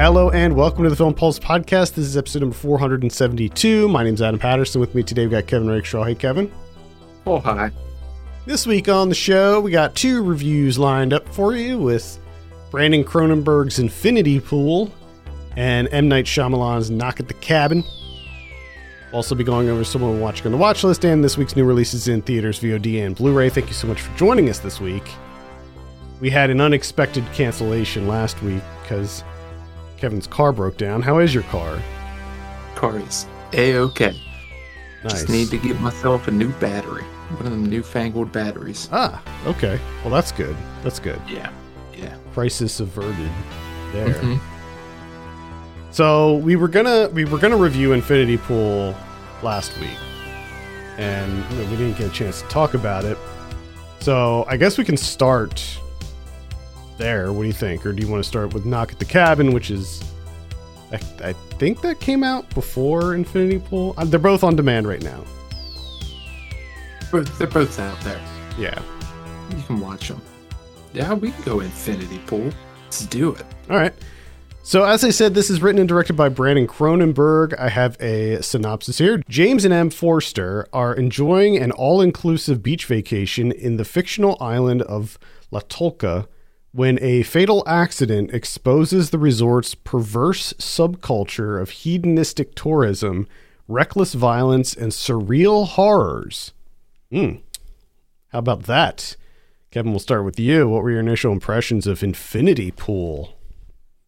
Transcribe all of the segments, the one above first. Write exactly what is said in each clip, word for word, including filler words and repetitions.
Hello and welcome to the Film Pulse Podcast. This is episode number four hundred seventy-two. My name's Adam Patterson. With me today we've got Kevin Rakeshaw. Hey, Kevin. Oh, hi. This week on the show, we got two reviews lined up for you with Brandon Cronenberg's Infinity Pool and M. Night Shyamalan's Knock at the Cabin. We'll also be going over someone watching on the watch list and this week's new releases in theaters, V O D, and Blu-ray. Thank you so much for joining us this week. We had an unexpected cancellation last week because Kevin's car broke down. How is your car? Car is A-okay. Nice. Just need to get myself a new battery. One of them newfangled batteries. Ah, okay. Well, that's good. That's good. Yeah, yeah. Crisis averted there. Mm-hmm. So we were gonna we were gonna review Infinity Pool last week, and you know, we didn't get a chance to talk about it. So I guess we can start there. What do you think? Or do you want to start with Knock at the Cabin, which is, I, I think that came out before Infinity Pool. They're both on demand right now. They're both out there. Yeah. You can watch them. Yeah, we can go Infinity Pool. Let's do it. All right. So as I said, this is written and directed by Brandon Cronenberg. I have a synopsis here. James and M. Forster are enjoying an all-inclusive beach vacation in the fictional island of La Tolka when a fatal accident exposes the resort's perverse subculture of hedonistic tourism, reckless violence, and surreal horrors. Hmm. How about that? Kevin, we'll start with you. What were your initial impressions of Infinity Pool?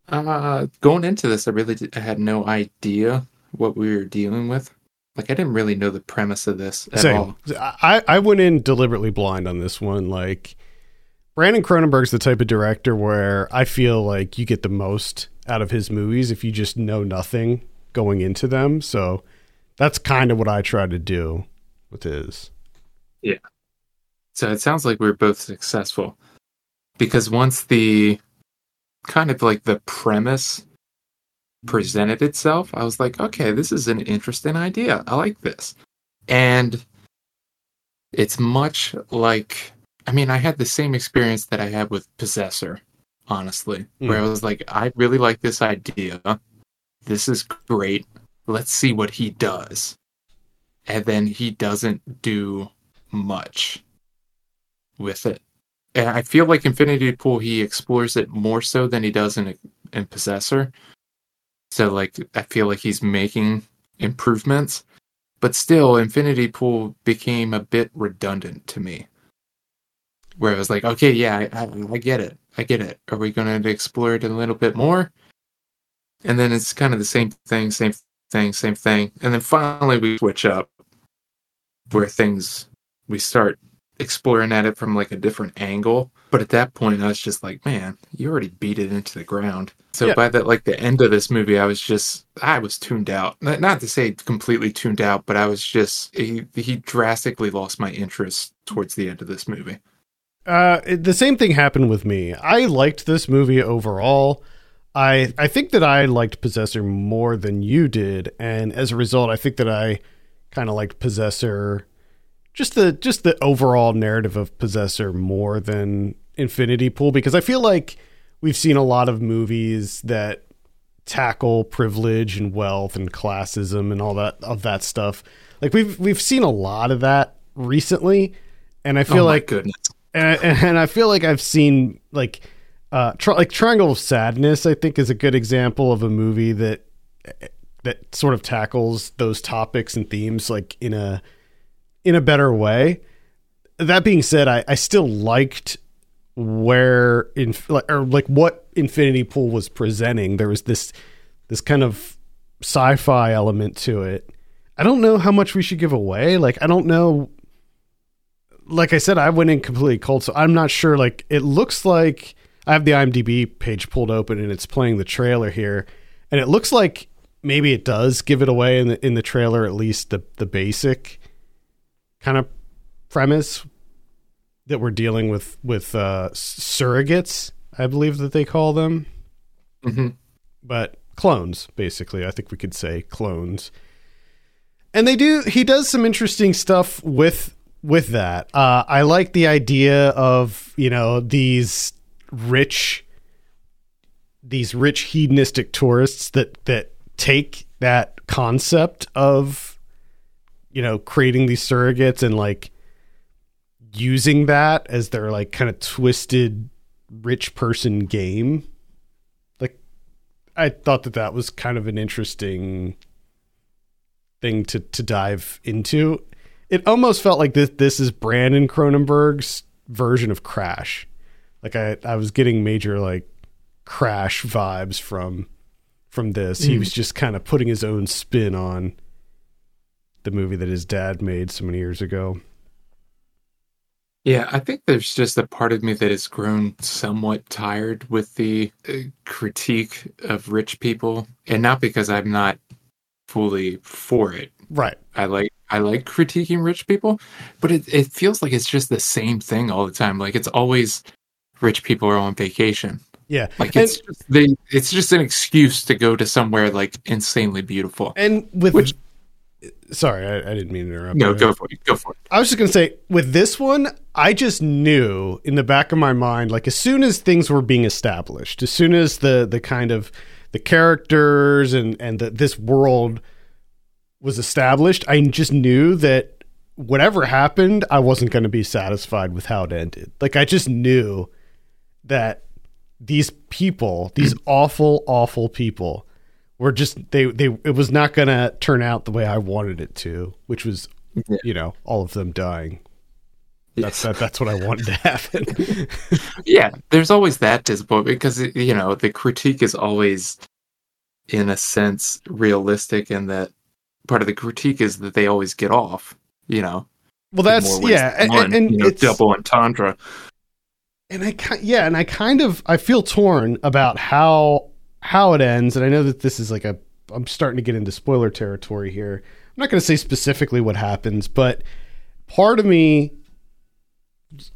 Uh, going into this, I really did, I had no idea what we were dealing with. Like, I didn't really know the premise of this at Same. all. I, I went in deliberately blind on this one. Like, Brandon Cronenberg's the type of director where I feel like you get the most out of his movies if you just know nothing going into them. So that's kind of what I try to do with his. Yeah. So it sounds like we were both successful, because once the kind of like the premise presented itself, I was like, okay, this is an interesting idea. I like this. And it's much like, I mean, I had the same experience that I had with Possessor, honestly, mm. where I was like, I really like this idea. This is great. Let's see what he does. And then he doesn't do much with it. And I feel like Infinity Pool, he explores it more so than he does in, in Possessor. So, like, I feel like he's making improvements. But still, Infinity Pool became a bit redundant to me, where I was like, okay, yeah, I, I, I get it. I get it. Are we going to explore it a little bit more? And then it's kind of the same thing, same thing, same thing. And then finally we switch up where things, we start exploring at it from like a different angle. But at that point I was just like, man, you already beat it into the ground. So yeah. by the, like the end of this movie, I was just, I was tuned out. Not to say completely tuned out, but I was just, he, he drastically lost my interest towards the end of this movie. Uh, it, the same thing happened with me. I liked this movie overall. I I think that I liked Possessor more than you did. And as a result, I think that I kind of liked Possessor, just the just the overall narrative of Possessor more than Infinity Pool, because I feel like we've seen a lot of movies that tackle privilege and wealth and classism and all that of that stuff. Like we've we've seen a lot of that recently, and I feel oh like goodness. And, and I feel like I've seen like uh tri- like Triangle of Sadness, I think, is a good example of a movie that that sort of tackles those topics and themes like in a in a better way. That being said, I, I still liked where in or like what Infinity Pool was presenting. There was this this kind of sci-fi element to it. I don't know how much we should give away. Like, I don't know. Like I said, I went in completely cold, so I'm not sure. Like, it looks like I have the IMDb page pulled open and it's playing the trailer here, and it looks like maybe it does give it away in the in the trailer, at least the the basic kind of premise that we're dealing with, with uh, surrogates, I believe that they call them, mm-hmm. but clones, basically. I think we could say clones. And they do, he does some interesting stuff with, with that. Uh, I like the idea of, you know, these rich these rich hedonistic tourists that that take that concept of, you know, creating these surrogates and like using that as their like kind of twisted rich person game. Like, I thought that that was kind of an interesting thing to, to dive into. It almost felt like this, this is Brandon Cronenberg's version of Crash. Like I, I was getting major like Crash vibes from, from this. Mm. He was just kind of putting his own spin on the movie that his dad made so many years ago. Yeah, I think there's just a part of me that has grown somewhat tired with the uh, critique of rich people, and not because I'm not fully for it. Right. I like I like critiquing rich people, but it, it feels like it's just the same thing all the time. Like, it's always rich people are on vacation. Yeah. Like, it's, and, just, they, it's just an excuse to go to somewhere, like, insanely beautiful. And with... Which, Sorry, I, I didn't mean to interrupt. No, go for it. Go for it. I was just going to say, with this one, I just knew in the back of my mind, like, as soon as things were being established, as soon as the the kind of the characters and, and the, this world was established, I just knew that whatever happened, I wasn't going to be satisfied with how it ended. Like, I just knew that these people, these awful, awful people, We're just they they it was not going to turn out the way I wanted it to, which was, yeah. you know, all of them dying. That's yes. that, that's what I wanted to happen. Yeah, there's always that disappointment because, you know, the critique is always, in a sense, realistic, and that part of the critique is that they always get off. You know, well that's yeah, and, one, and, and you know, double entendre. And I yeah, and I kind of I feel torn about how. how it ends. And I know that this is like a, I'm starting to get into spoiler territory here. I'm not going to say specifically what happens, but part of me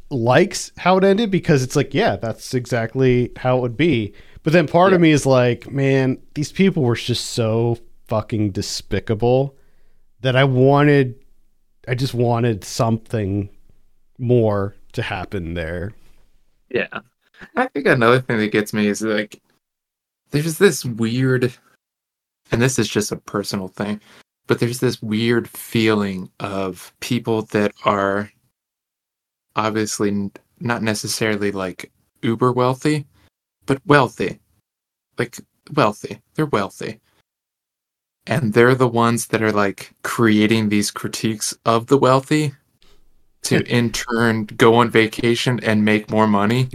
likes how it ended because it's like, yeah, that's exactly how it would be. But then part yeah. of me is like, man, these people were just so fucking despicable that I wanted, I just wanted something more to happen there. Yeah. I think another thing that gets me is like, there's this weird, and this is just a personal thing, but there's this weird feeling of people that are obviously not necessarily like uber wealthy, but wealthy, like wealthy, they're wealthy. And they're the ones that are like creating these critiques of the wealthy to in turn go on vacation and make more money.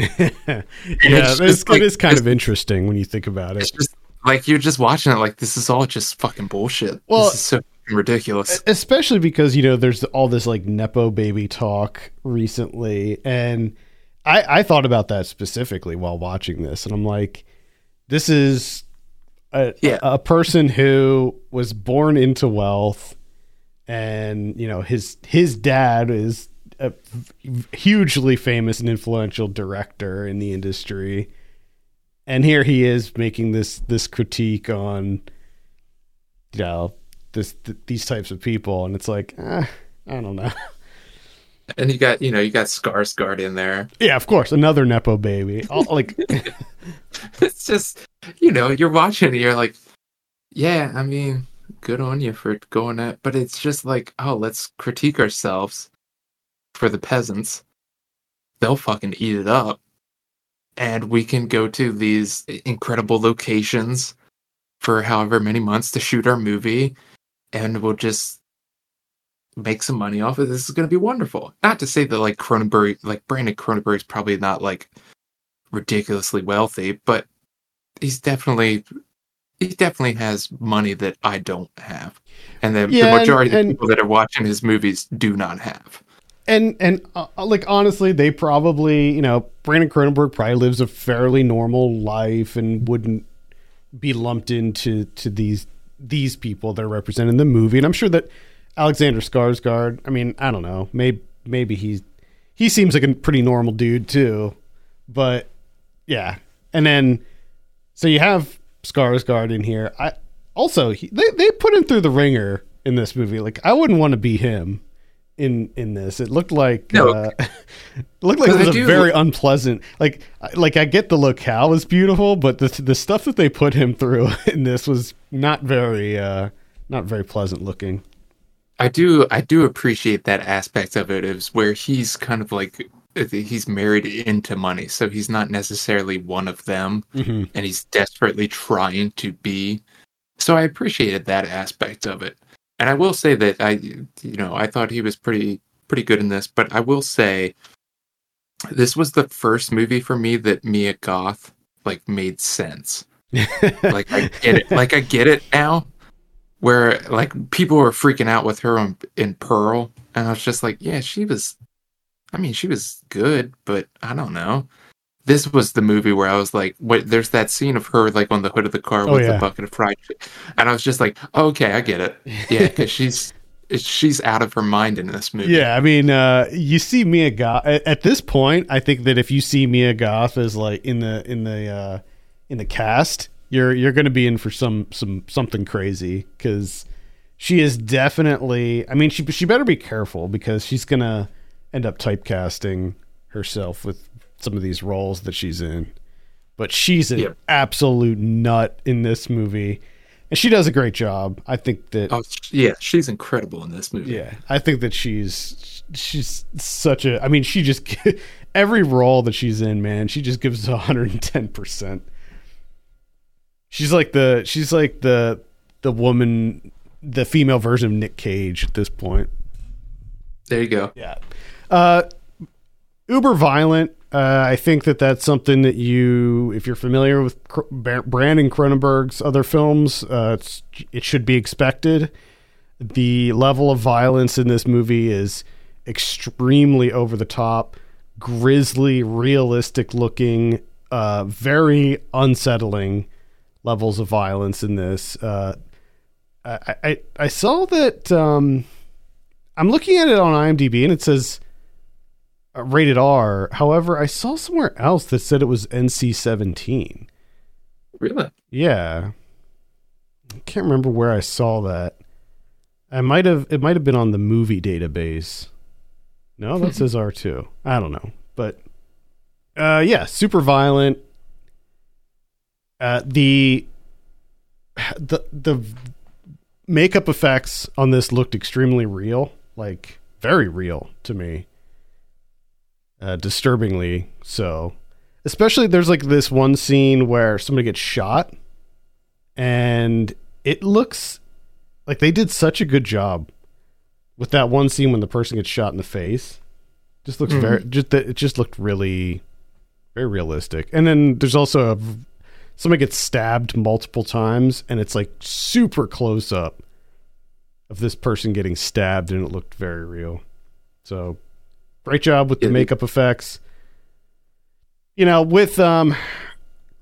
yeah, it's it's like, it is kind of interesting when you think about it. It's just like you're just watching it like this is all just fucking bullshit. Well, this is so ridiculous. Especially because, you know, there's all this like Nepo baby talk recently. And I, I thought about that specifically while watching this. And I'm like, this is a, yeah. a, a person who was born into wealth. And, you know, his his dad is a hugely famous and influential director in the industry, and here he is making this this critique on, you know, this th- these types of people, and it's like, eh, I don't know. And you got you know you got Skarsgård in there, yeah, of course, another Nepo baby. All, like, it's just you know you're watching it, you're like, yeah, I mean, good on you for going at, but it's just like, oh, let's critique ourselves. For the peasants, they'll fucking eat it up, and we can go to these incredible locations for however many months to shoot our movie, and we'll just make some money off of this. Is going to be wonderful. Not to say that like Cronenberg, like Brandon Cronenberg, is probably not like ridiculously wealthy, but he's definitely he definitely has money that I don't have, and the, yeah, the majority and, and... of the people that are watching his movies do not have. And, and uh, like, honestly, they probably, you know, Brandon Cronenberg probably lives a fairly normal life and wouldn't be lumped into to these these people that are represented in the movie. And I'm sure that Alexander Skarsgård, I mean, I don't know, maybe, maybe he's, he seems like a pretty normal dude too. But, yeah. And then, so you have Skarsgård in here. I also, he, they, they put him through the ringer in this movie. Like, I wouldn't want to be him. in in this. It looked like no. uh, it looked like but it was a very look- unpleasant. Like like I get the locale was beautiful, but the the stuff that they put him through in this was not very uh, not very pleasant looking. I do I do appreciate that aspect of it is where he's kind of like he's married into money, so he's not necessarily one of them, mm-hmm. and he's desperately trying to be. So I appreciated that aspect of it. And I will say that I, you know, I thought he was pretty, pretty good in this. But I will say, this was the first movie for me that Mia Goth like made sense. Like I get it. Like I get it now. Where like people were freaking out with her in, in Pearl, and I was just like, yeah, she was. I mean, she was good, but I don't know. This was the movie where I was like, wait, there's that scene of her like on the hood of the car with oh, yeah. the bucket of fried shit. And I was just like, oh, okay, I get it. Yeah, because she's she's out of her mind in this movie. Yeah, I mean, uh, you see Mia Goth at this point. I think that if you see Mia Goth as like in the in the uh, in the cast, you're you're going to be in for some some something crazy, because she is definitely. I mean, she she better be careful, because she's going to end up typecasting herself with some of these roles that she's in. But she's an yep. absolute nut in this movie, and she does a great job. I think that oh, yeah she's incredible in this movie. Yeah, I think that she's she's such a I mean she just every role that she's in, man, she just gives one hundred ten percent. She's like the she's like the the woman the female version of Nick Cage at this point. There you go. Yeah. Uh uber violent. Uh, I think that that's something that you, if you're familiar with C- Brandon Cronenberg's other films, uh, it's, it should be expected. The level of violence in this movie is extremely over the top, grisly, realistic looking, uh, very unsettling levels of violence in this. Uh, I, I, I saw that, um, I'm looking at it on IMDb and it says rated R. However, I saw somewhere else that said it was N C seventeen. Really? Yeah. I can't remember where I saw that. I might have it might have been on the movie database. No, that says R two. I don't know. But uh yeah, super violent. Uh the the the makeup effects on this looked extremely real, like very real to me. Uh, disturbingly so. Especially there's like this one scene where somebody gets shot, and it looks like they did such a good job with that one scene when the person gets shot in the face. Just looks mm-hmm. very just it just looked really very realistic. And then there's also a, somebody gets stabbed multiple times, and it's like super close up of this person getting stabbed, and it looked very real. So great job with the makeup effects. You know, with um,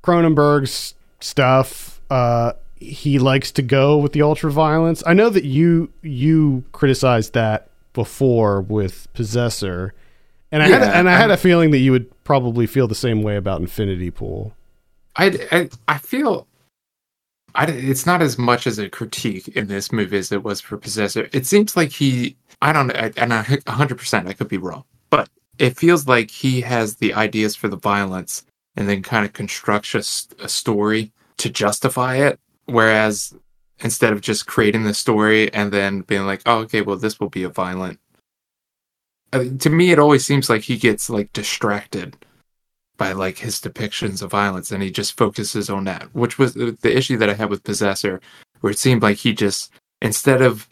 Cronenberg's stuff, uh, he likes to go with the ultra violence. I know that you you criticized that before with Possessor, and I yeah, had a, and I had I, a feeling that you would probably feel the same way about Infinity Pool. I I, I feel I, it's not as much as a critique in this movie as it was for Possessor. It seems like he. I don't know, and I one hundred percent I could be wrong, but it feels like he has the ideas for the violence and then kind of constructs a, a story to justify it, whereas instead of just creating the story and then being like, oh, okay, well, this will be a violent... I mean, to me, it always seems like he gets like distracted by like his depictions of violence, and he just focuses on that, which was the issue that I had with Possessor, where it seemed like he just, instead of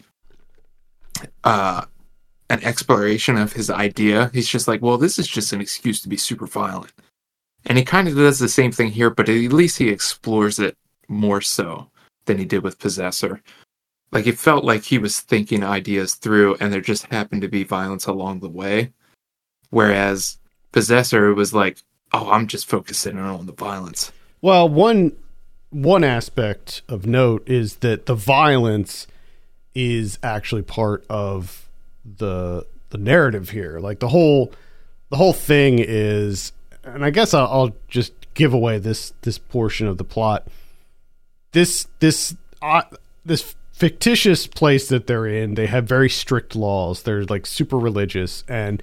uh an exploration of his idea, he's just like, well, this is just an excuse to be super violent. And he kind of does the same thing here, but at least he explores it more so than he did with Possessor. Like, it felt like he was thinking ideas through, and there just happened to be violence along the way, whereas Possessor was like, oh, I'm just focusing on the violence. Well, one one aspect of note is that the violence is actually part of the the narrative here. Like, the whole the whole thing is, and I guess I'll, I'll just give away this this portion of the plot. This this uh, this fictitious place that they're in. They have very strict laws. They're like super religious, and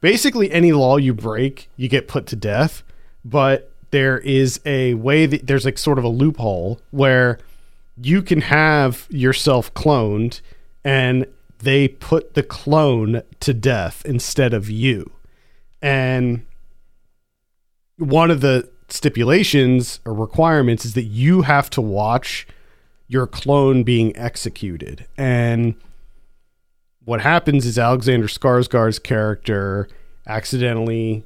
basically any law you break, you get put to death. But there is a way that there's like sort of a loophole where you can have yourself cloned, and they put the clone to death instead of you. And one of the stipulations or requirements is that you have to watch your clone being executed. And what happens is Alexander Skarsgård's character accidentally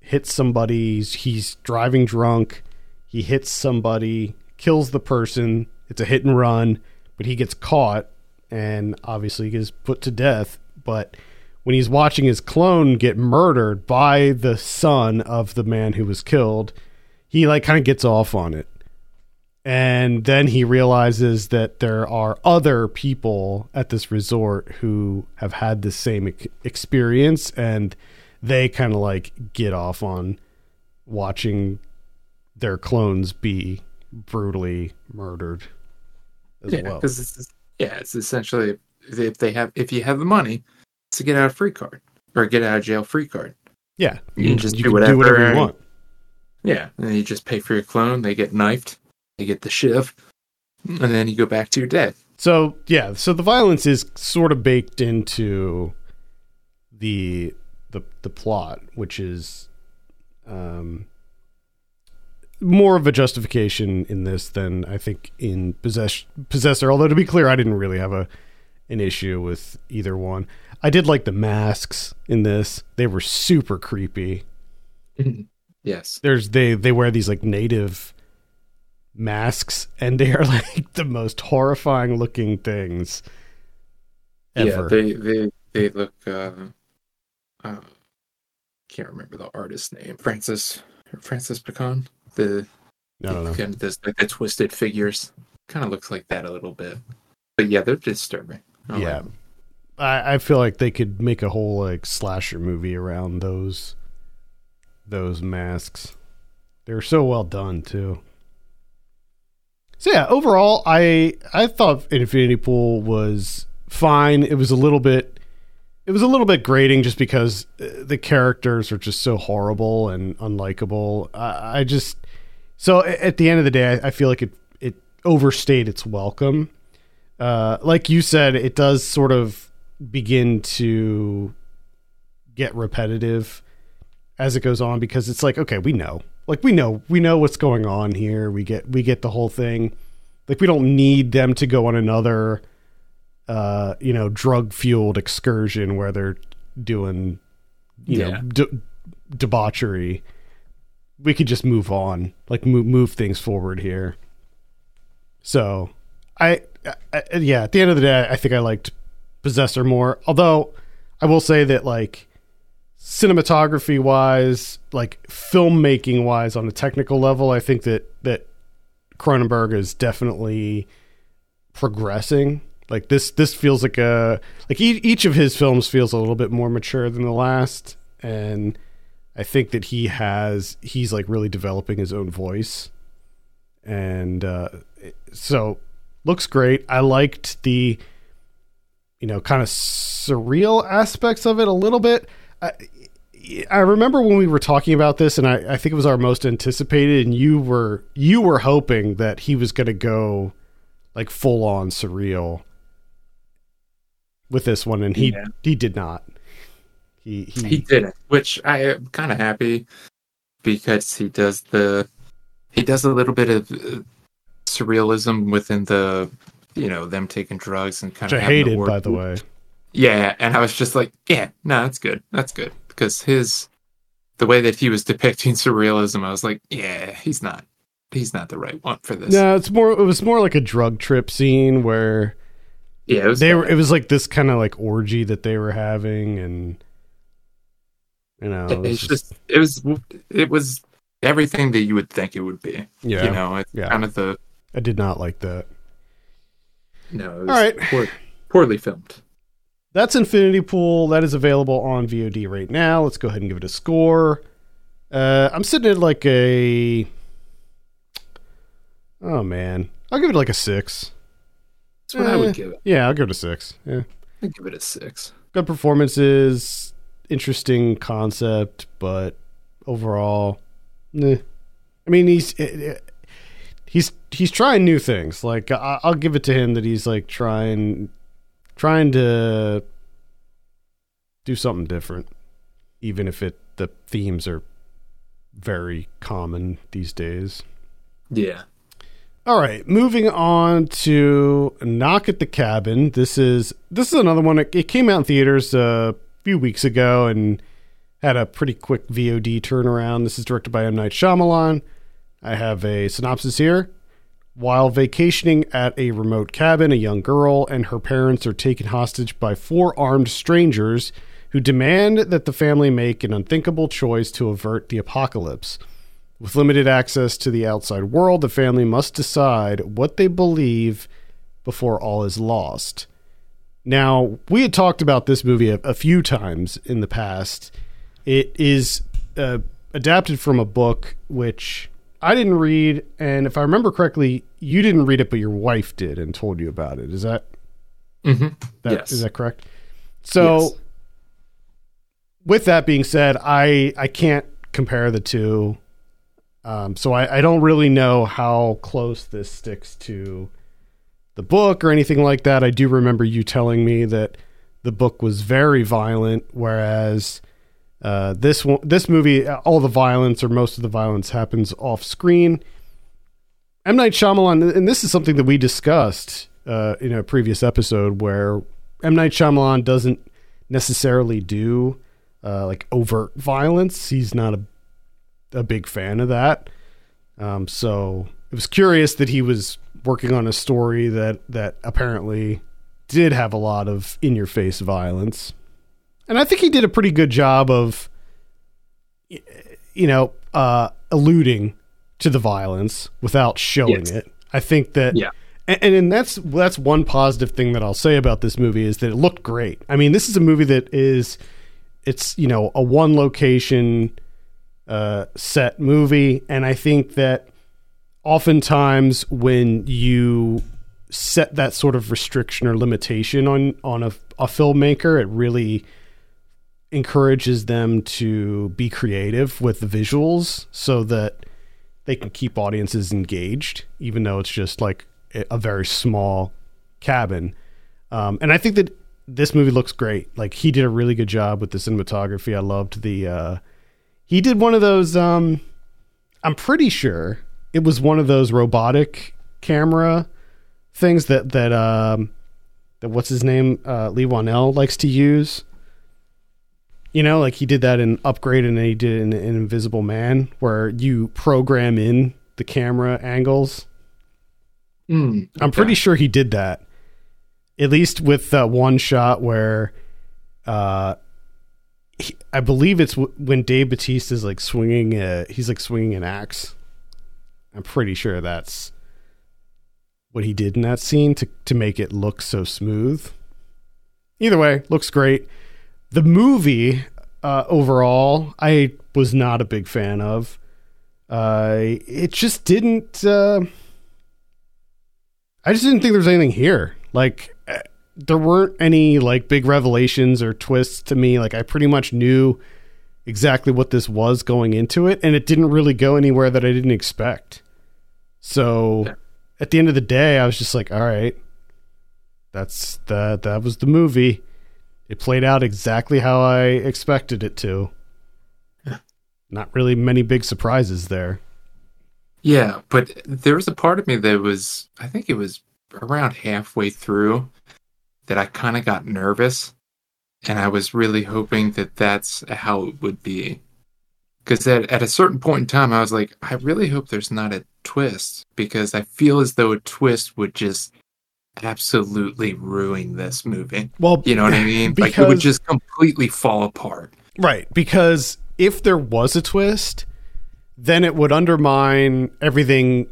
hits somebody. He's driving drunk. He hits somebody, kills the person. It's a hit and run, but he gets caught and obviously gets put to death. But when he's watching his clone get murdered by the son of the man who was killed, he like kind of gets off on it. And then he realizes that there are other people at this resort who have had the same experience, and they kind of like get off on watching their clones be brutally murdered as yeah, well. This is, yeah, it's essentially if they have if you have the money, it's a get out of free card or get out of jail free card. Yeah, you can just you do, can whatever, do whatever you want. Yeah, and you just pay for your clone. They get knifed. You get the shift, and then you go back to your death. So, yeah, so the violence is sort of baked into the the, the plot, which is um, more of a justification in this than, I think, in Possess- Possessor. Although, to be clear, I didn't really have a an issue with either one. I did like the masks in this. They were super creepy. Yes. There's they, they wear these, like, native masks, and they are like the most horrifying looking things ever. Yeah, they they, they look uh, uh can't remember the artist's name. Francis Francis Pecan. The I don't know. Kind of this, like, the twisted figures. Kind of looks like that a little bit. But yeah, they're disturbing. I yeah. Like I, I feel like they could make a whole like slasher movie around those those masks. They're so well done too. So yeah, overall, I I thought Infinity Pool was fine. It was a little bit, it was a little bit grating just because the characters are just so horrible and unlikable. I, I just so at the end of the day, I, I feel like it it overstayed its welcome. Uh, like you said, it does sort of begin to get repetitive as it goes on because it's like, okay, we know. Like we know, we know what's going on here. We get, we get the whole thing. Like we don't need them to go on another, uh, you know, drug fueled excursion where they're doing, you yeah. know, de- debauchery. We could just move on, like move, move things forward here. So I, I, yeah, at the end of the day, I think I liked Possessor more. Although I will say that like, cinematography wise, like filmmaking wise on a technical level, I think that, that Cronenberg is definitely progressing. Like this, this feels like a, like e- each of his films feels a little bit more mature than the last. And I think that he has, he's like really developing his own voice. And, uh, so looks great. I liked the, you know, kind of surreal aspects of it a little bit. I, I remember when we were talking about this, and I, I think it was our most anticipated, and you were you were hoping that he was going to go like full on surreal with this one, and he yeah. he did not. He he, he didn't, which I am kind of happy because he does the he does a little bit of surrealism within the you know them taking drugs and kind of hated the by the way. Yeah, and I was just like, yeah, no, that's good. That's good. Because his, the way that he was depicting surrealism, I was like, yeah, he's not, he's not the right one for this. No, it's more, it was more like a drug trip scene where yeah, it was they bad. were, it was like this kind of like orgy that they were having and, you know. It, it's just, just, it was, it was everything that you would think it would be. Yeah. You know, it's yeah. kind of the. I did not like that. No, it was All right. poor, poorly filmed. That's Infinity Pool. That is available on V O D right now. Let's go ahead and give it a score. Uh, I'm sitting at like a... Oh, man. I'll give it like a six. That's what eh, I would give it. Yeah, I'll give it a six. Yeah, I'd give it a six. Good performances, interesting concept, but overall, nah. I mean, he's he's he's trying new things. Like, I'll give it to him that he's like trying trying to do something different, even if it the themes are very common these days. Yeah. All right, moving on to Knock at the Cabin. This is this is another one. It, it came out in theaters a few weeks ago and had a pretty quick V O D turnaround. This is directed by M. Night Shyamalan. I have a synopsis here. While vacationing at a remote cabin, a young girl and her parents are taken hostage by four armed strangers who demand that the family make an unthinkable choice to avert the apocalypse. With limited access to the outside world, the family must decide what they believe before all is lost. Now, we had talked about this movie a, a few times in the past. It is uh, adapted from a book, which I didn't read. And if I remember correctly, you didn't read it, but your wife did and told you about it. Is that, mm-hmm. that yes. Is that correct? So yes. With that being said, I, I can't compare the two. Um, so I, I don't really know how close this sticks to the book or anything like that. I do remember you telling me that the book was very violent, whereas uh, this one, this movie, all the violence or most of the violence happens off screen. M. Night Shyamalan, and this is something that we discussed uh, in a previous episode, where M. Night Shyamalan doesn't necessarily do uh, like overt violence. He's not a a big fan of that. Um, so it was curious that he was working on a story that, that apparently did have a lot of in your face violence. And I think he did a pretty good job of, you know, uh, alluding to the violence without showing yes. it. I think that, yeah. and, and that's, that's one positive thing that I'll say about this movie is that it looked great. I mean, this is a movie that is, it's, you know, a one location, Uh, set movie, and I think that oftentimes when you set that sort of restriction or limitation on on a, a filmmaker, it really encourages them to be creative with the visuals so that they can keep audiences engaged, even though it's just like a very small cabin. Um, and I think that this movie looks great. Like, he did a really good job with the cinematography. I loved the uh He did one of those, um, I'm pretty sure it was one of those robotic camera things that, that, um, that what's his name, uh, Lee Whannell likes to use. You know, like he did that in Upgrade, and then he did it in, in Invisible Man, where you program in the camera angles. Mm, okay. I'm pretty sure he did that, at least with that one shot where, uh, I believe it's when Dave Bautista is like swinging a, he's like swinging an axe. I'm pretty sure that's what he did in that scene to, to make it look so smooth. Either way, looks great. The movie uh, overall, I was not a big fan of. Uh, it just didn't. Uh, I just didn't think there was anything here. Like, there weren't any like big revelations or twists to me. Like, I pretty much knew exactly what this was going into it, and it didn't really go anywhere that I didn't expect. So yeah. At the end of the day, I was just like, all right, that's that, that was the movie. It played out exactly how I expected it to. Yeah. Not really many big surprises there. Yeah. But there was a part of me that was, I think it was around halfway through, that I kind of got nervous, and I was really hoping that that's how it would be. Because at, at a certain point in time, I was like, I really hope there's not a twist, because I feel as though a twist would just absolutely ruin this movie. Well, you know what I mean? Because, like, it would just completely fall apart. Right, because if there was a twist, then it would undermine everything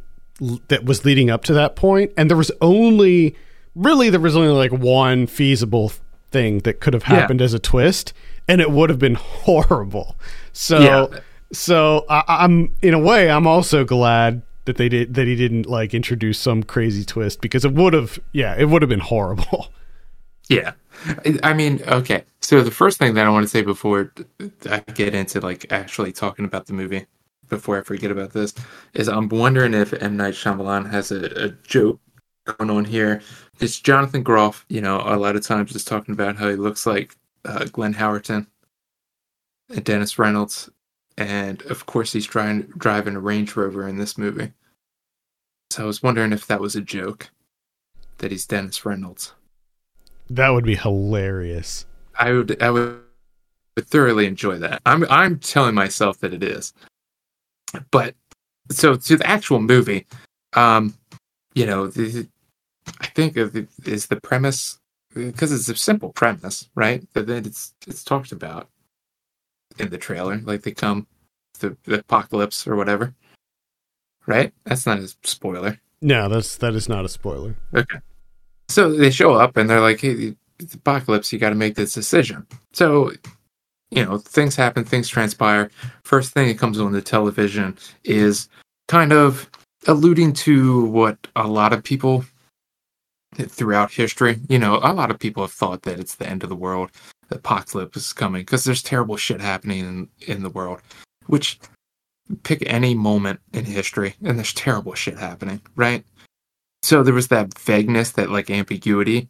that was leading up to that point, and there was only... Really, there was only like one feasible thing that could have happened yeah. as a twist, and it would have been horrible. So, yeah. so I, I'm in a way, I'm also glad that they did, that he didn't like introduce some crazy twist, because it would have, yeah, it would have been horrible. Yeah. I mean, okay. So the first thing that I want to say before I get into like actually talking about the movie, before I forget about this, is I'm wondering if M. Night Shyamalan has a, a joke going on here. It's Jonathan Groff, you know, a lot of times is talking about how he looks like uh, Glenn Howerton and Dennis Reynolds. And of course he's trying driving a Range Rover in this movie. So I was wondering if that was a joke, that he's Dennis Reynolds. That would be hilarious. I would I would thoroughly enjoy that. I'm I'm telling myself that it is. But so to the actual movie, um, you know, the, I think it is the premise, because it's a simple premise, right? That it's it's talked about in the trailer, like they come the, the apocalypse or whatever, right? That's not a spoiler. No, that's that is not a spoiler. Okay. So they show up and they're like, hey, it's apocalypse, you got to make this decision. So, you know, things happen, things transpire. First thing that comes on the television is kind of alluding to what a lot of people throughout history, you know, a lot of people have thought that it's the end of the world, the apocalypse is coming, because there's terrible shit happening in, in the world, which pick any moment in history and there's terrible shit happening, right? So there was that vagueness, that like ambiguity,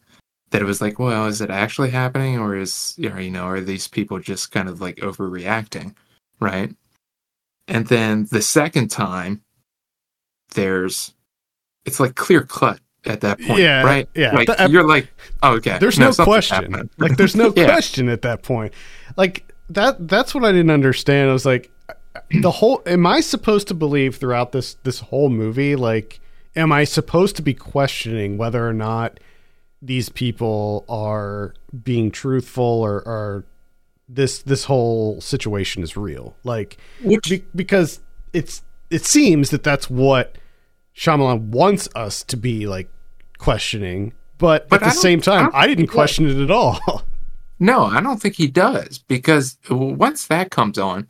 that it was like, well, is it actually happening, or is, you know, are these people just kind of like overreacting, right? And then the second time, there's, it's like clear cut at that point, yeah, right? Yeah, like, the, you're like, oh, okay, there's no, no question. Like, there's no yeah. question at that point. Like that. That's what I didn't understand. I was like, the whole. Am I supposed to believe throughout this this whole movie, like? Am I supposed to be questioning whether or not these people are being truthful, or, or this this whole situation is real? Like, Which, be, because it's it seems that that's what Shyamalan wants us to be like questioning, but, but at I the same time, I, I didn't question it at all. No, I don't think he does, because once that comes on,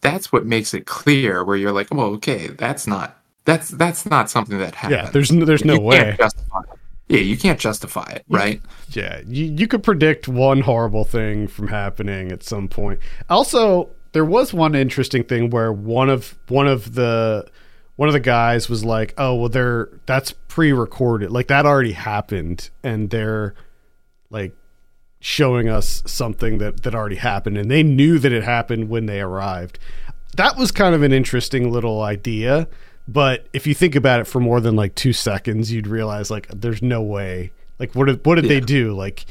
that's what makes it clear where you're like, well, okay, that's not. That's that's not something that happens. Yeah, there's no, there's no you way. Justify it. Yeah, you can't justify it, right? Yeah, you, you could predict one horrible thing from happening at some point. Also, there was one interesting thing where one of one of the one of the guys was like, "Oh, well, they're that's pre-recorded. Like that already happened, and they're like showing us something that that already happened, and they knew that it happened when they arrived." That was kind of an interesting little idea. But if you think about it for more than like two seconds, you'd realize like there's no way. Like what did what did yeah. they do? Like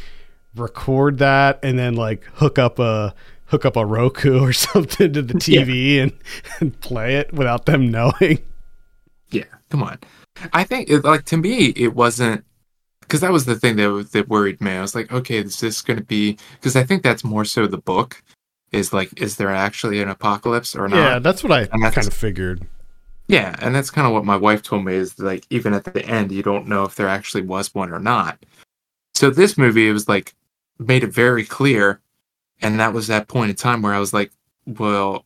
record that and then like hook up a hook up a Roku or something to the T V yeah. and, and play it without them knowing. Yeah, come on. I think it, like to me it wasn't, because that was the thing that that worried me. I was like, okay, is this going to be? Because I think that's more so the book is like, is there actually an apocalypse or not? Yeah, that's what I that's, kind of figured. Yeah, and that's kind of what my wife told me, is like, even at the end, you don't know if there actually was one or not. So this movie, it was like, made it very clear, and that was that point in time where I was like, well,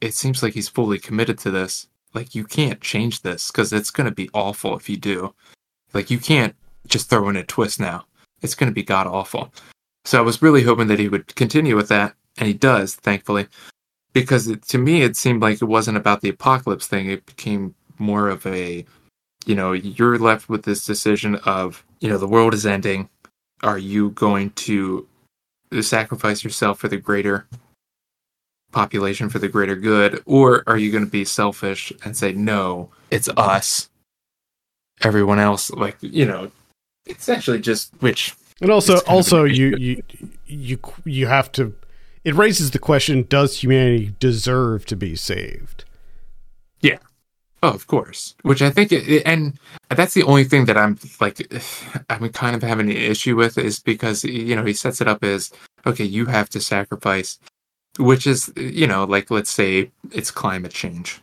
it seems like he's fully committed to this. Like, you can't change this, because it's going to be awful if you do. Like, you can't just throw in a twist now. It's going to be god-awful. So I was really hoping that he would continue with that, and he does, thankfully. Because it, to me, it seemed like it wasn't about the apocalypse thing. It became more of a, you know, you're left with this decision of, you know, the world is ending. Are you going to sacrifice yourself for the greater population, for the greater good? Or are you going to be selfish and say, no, it's us. Everyone else, like, you know, it's actually just which. And also, also you, you, you, you have to. It raises the question, does humanity deserve to be saved? Yeah. Oh, of course. Which I think, it, and that's the only thing that I'm like, I'm kind of having an issue with, is because, you know, he sets it up as, okay, you have to sacrifice, which is, you know, like, let's say it's climate change.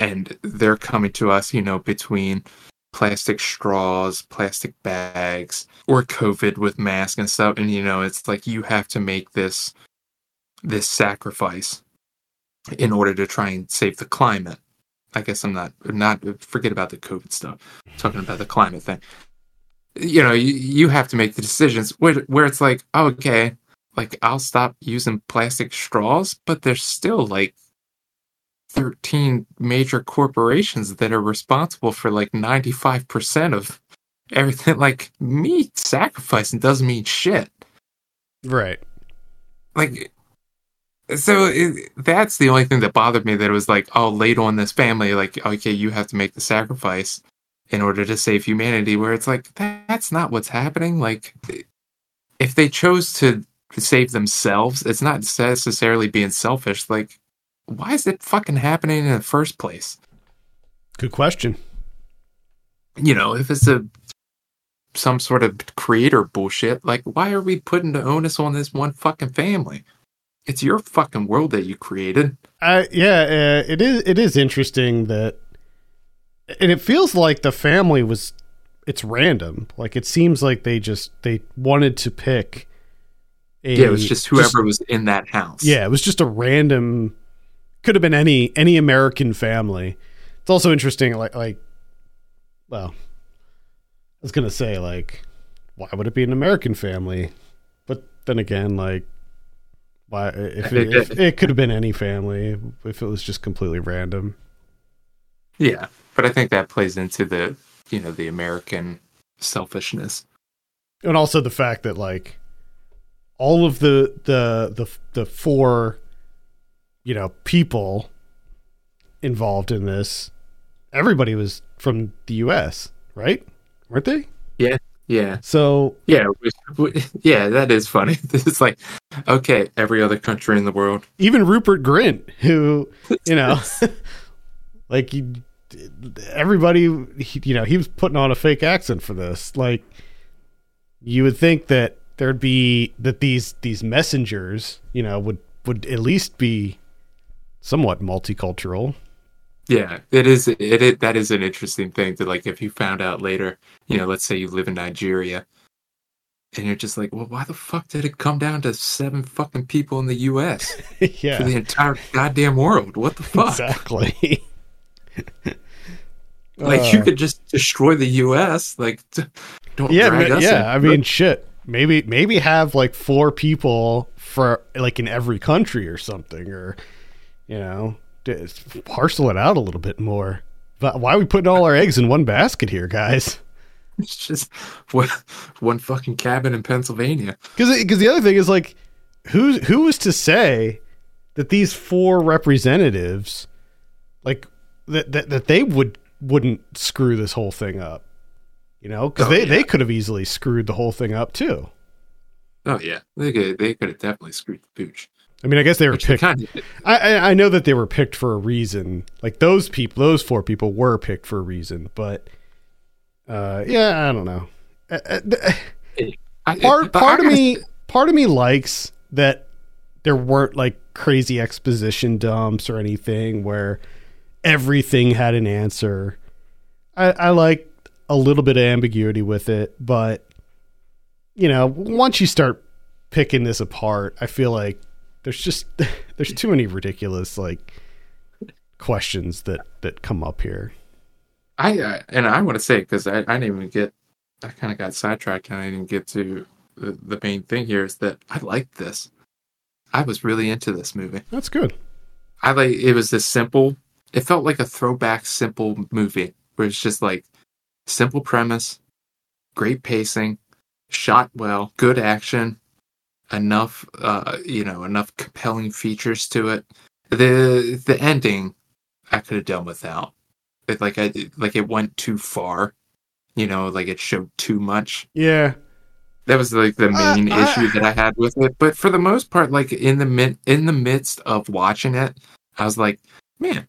And they're coming to us, you know, between plastic straws, plastic bags, or COVID with masks and stuff. And, you know, it's like, you have to make this. this sacrifice in order to try and save the climate. I guess I'm not, not forget about the COVID stuff, I'm talking about the climate thing. You know, you, you have to make the decisions where, where it's like, oh, okay, like I'll stop using plastic straws, but there's still like thirteen major corporations that are responsible for like ninety-five percent of everything. Like, me sacrificing doesn't mean shit. Right. Like, so it, that's the only thing that bothered me, that it was like, oh, laid on this family, like, okay, you have to make the sacrifice in order to save humanity, where it's like, that, that's not what's happening. Like, if they chose to save themselves, it's not necessarily being selfish. Like, why is it fucking happening in the first place? Good question. You know, if it's a some sort of creator bullshit, like, why are we putting the onus on this one fucking family? It's your fucking world that you created. Uh, yeah, uh, it is. It is interesting that, and it feels like the family was, it's random. Like, it seems like they just, they wanted to pick. A, yeah, it was just whoever just, was in that house. Yeah, it was just a random, could have been any, any American family. It's also interesting, like, like, well, I was going to say, like, why would it be an American family? But then again, like, why, if it, if it could have been any family if it was just completely random. Yeah, but I think that plays into the, you know, the American selfishness, and also the fact that like all of the the the the four, you know, people involved in this, everybody was from the U S, right? Weren't they? Yeah. Yeah. So yeah, we, we, yeah, that is funny. It's like, okay, every other country in the world, even Rupert Grint, who, you know, like he, everybody, he, you know, he was putting on a fake accent for this. Like, you would think that there'd be that these these messengers, you know, would would at least be somewhat multicultural. Yeah, it is. It, it that is an interesting thing to, like, if you found out later, you know, let's say you live in Nigeria, and you're just like, well, why the fuck did it come down to seven fucking people in the U S yeah, for the entire goddamn world? What the fuck? Exactly. Like, uh, you could just destroy the U S Like, don't yeah, drag ma- us. Yeah, in. I mean, shit. Maybe maybe have like four people for like in every country or something, or you know. Just parcel it out a little bit more. But why are we putting all our eggs in one basket here, guys? It's just one, one fucking cabin in Pennsylvania. Because because the other thing is, like, who who was to say that these four representatives, like, that that, that they would wouldn't screw this whole thing up? You know, because oh, they, yeah. they could have easily screwed the whole thing up too. Oh yeah, they could they could have definitely screwed the pooch. I mean, I guess they were Which picked. Kind of I I know that they were picked for a reason. Like, those people, those four people were picked for a reason. But uh, yeah, I don't know. Uh, uh, I, part part I, of me, part of me likes that there weren't like crazy exposition dumps or anything where everything had an answer. I, I like a little bit of ambiguity with it, but you know, once you start picking this apart, I feel like There's just there's too many ridiculous like questions that, that come up here. I uh, and I want to say, because I, I didn't even get I kind of got sidetracked and I didn't get to the, the main thing here, is that I liked this. I was really into this movie. That's good. I like it was this simple. It felt like a throwback simple movie where it's just like simple premise, great pacing, shot well, good action. Enough, uh, you know, enough compelling features to it. The the ending, I could have done without. It, like I like it went too far, you know. Like, it showed too much. Yeah, that was like the main uh, issue uh, that I had with it. But for the most part, like in the mid in the midst of watching it, I was like, man,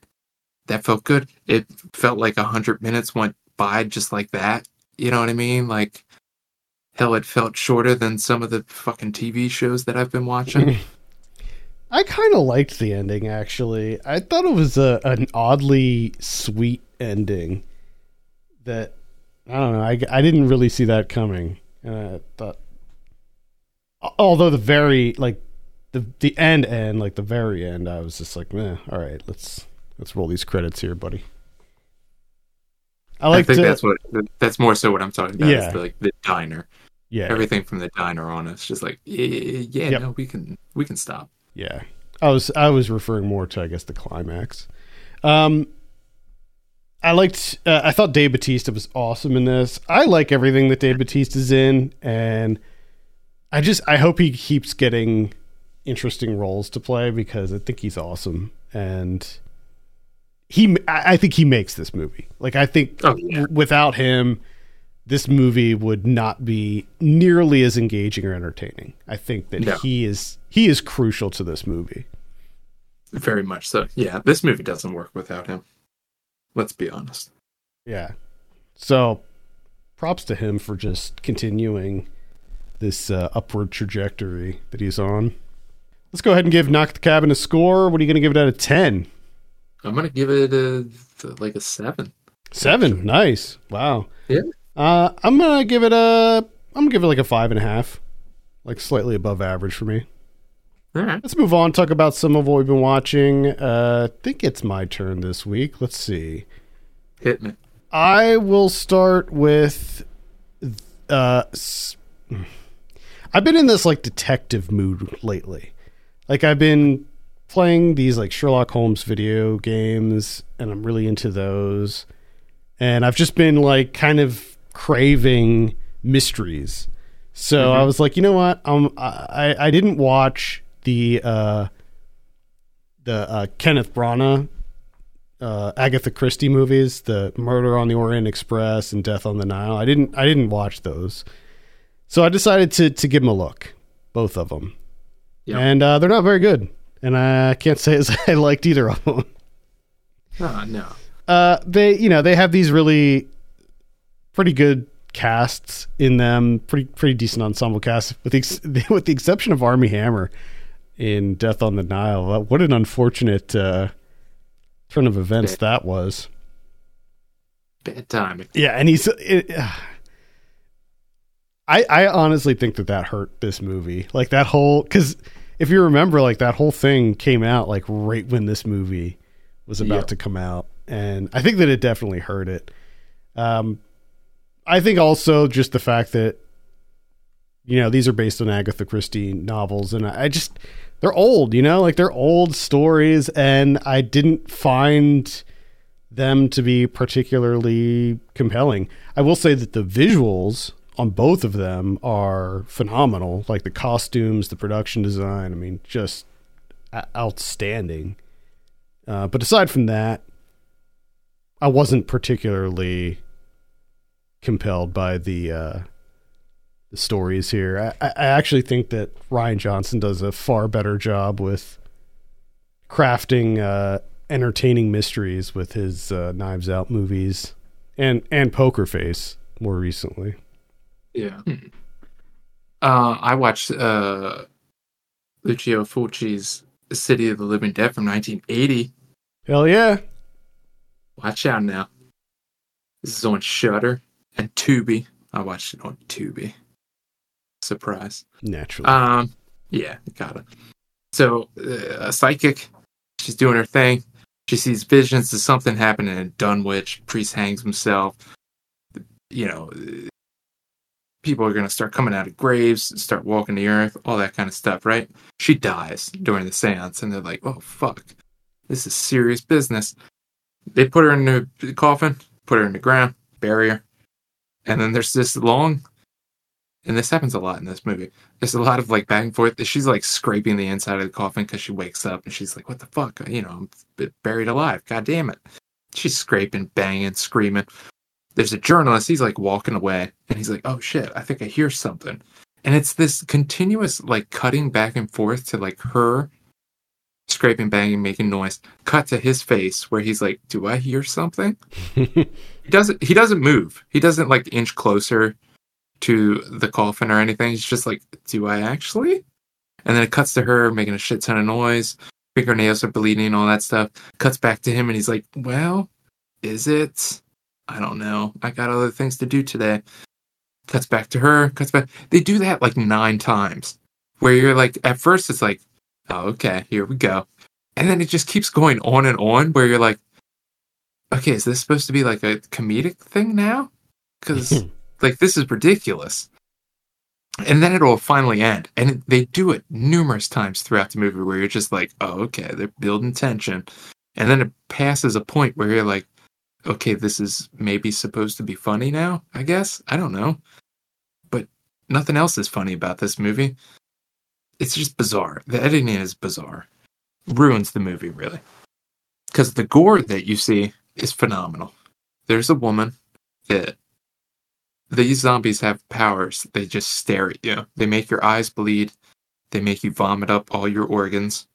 that felt good. It felt like a hundred minutes went by just like that. You know what I mean? Like. Hell, it felt shorter than some of the fucking T V shows that I've been watching. I kind of liked the ending, actually. I thought it was a, an oddly sweet ending that, I don't know, I, I didn't really see that coming. And I thought, although the very, like, the the end end, like the very end, I was just like, meh, all right, let's, let's roll these credits here, buddy. I like. I think to, that's what. That's more so what I'm talking about. Yeah. Is the, like the diner. Yeah. Everything from the diner on is just like yeah, yeah yep. no, we can we can stop. Yeah. I was I was referring more to I guess the climax. Um. I liked. Uh, I thought Dave Bautista was awesome in this. I like everything that Dave Bautista's in, and I just I hope he keeps getting interesting roles to play because I think he's awesome, and he. I think he makes this movie. Like I think oh, yeah. without him, this movie would not be nearly as engaging or entertaining. I think that no. he is he is crucial to this movie. Very much so. Yeah, this movie doesn't work without him. Let's be honest. Yeah. So props to him for just continuing this uh, upward trajectory that he's on. Let's go ahead and give Knock at the Cabin a score. What are you going to give it out of ten? I'm going to give it a, like a seven. Seven. Nice. Wow. Yeah. Uh, I'm going to give it a, I'm going to give it like a five and a half, like slightly above average for me. All right. Let's move on. Talk about some of what we've been watching. Uh, I think it's my turn this week. Let's see. Hit me. I will start with. Uh, I've been in this like detective mood lately. Like I've been playing these like Sherlock Holmes video games, and I'm really into those. And I've just been like kind of craving mysteries. So mm-hmm. I was like, you know what? Um, I I didn't watch. The uh, the uh, Kenneth Branagh, uh, Agatha Christie movies, the Murder on the Orient Express and Death on the Nile. I didn't I didn't watch those, so I decided to to give them a look, both of them, yep. and uh, they're not very good, and I can't say as I liked either of them. Oh no, uh, they you know they have these really pretty good casts in them, pretty pretty decent ensemble casts, with the ex- with the exception of Armie Hammer. In Death on the Nile. What an unfortunate uh, turn of events Bad. that was. Bad timing. Yeah, and he's... It, uh, I, I honestly think that that hurt this movie. Like, that whole... Because if you remember, like, that whole thing came out, like, right when this movie was about yeah. to come out. And I think that it definitely hurt it. Um, I think also just the fact that, you know, these are based on Agatha Christie novels, and I just... They're old, you know? Like, they're old stories, and I didn't find them to be particularly compelling. I will say that the visuals on both of them are phenomenal. Like, the costumes, the production design, I mean, just outstanding. Uh, but aside from that, I wasn't particularly compelled by the... Uh, The stories here. I, I actually think that Rian Johnson does a far better job with crafting uh, entertaining mysteries with his uh, Knives Out movies and and Poker Face more recently. Yeah, hmm. uh, I watched uh, Lucio Fulci's City of the Living Dead from nineteen eighty. Hell yeah! Watch out now. This is on Shudder and Tubi. I watched it on Tubi. Surprise. Naturally. Um, yeah, gotta. So, uh, a psychic, she's doing her thing. She sees visions of something happening in Dunwich. Priest hangs himself. You know, people are going to start coming out of graves, start walking the earth, all that kind of stuff, right? She dies during the seance, and they're like, oh, fuck. This is serious business. They put her in the coffin, put her in the ground, bury her. And then there's this long... And this happens a lot in this movie. There's a lot of, like, back and forth. She's, like, scraping the inside of the coffin because she wakes up and she's like, what the fuck? You know, I'm buried alive. God damn it. She's scraping, banging, screaming. There's a journalist. He's, like, walking away. And he's like, oh, shit, I think I hear something. And it's this continuous, like, cutting back and forth to, like, her scraping, banging, making noise. Cut to his face where he's like, do I hear something? he doesn't. He doesn't move. He doesn't, like, inch closer to the coffin or anything. It's just like, do I actually? And then it cuts to her making a shit ton of noise, fingernails are bleeding, all that stuff. Cuts back to him and he's like, well, is it? I don't know. I got other things to do today. Cuts back to her, cuts back. They do that like nine times where you're like, at first it's like, oh, okay, here we go. And then it just keeps going on and on where you're like, okay, is this supposed to be like a comedic thing now? Because like, this is ridiculous. And then it'll finally end. And they do it numerous times throughout the movie where you're just like, oh, okay, they're building tension. And then it passes a point where you're like, okay, this is maybe supposed to be funny now, I guess. I don't know. But nothing else is funny about this movie. It's just bizarre. The editing is bizarre. Ruins the movie, really. Because the gore that you see is phenomenal. There's a woman that... These zombies have powers. They just stare at you. They make your eyes bleed. They make you vomit up all your organs,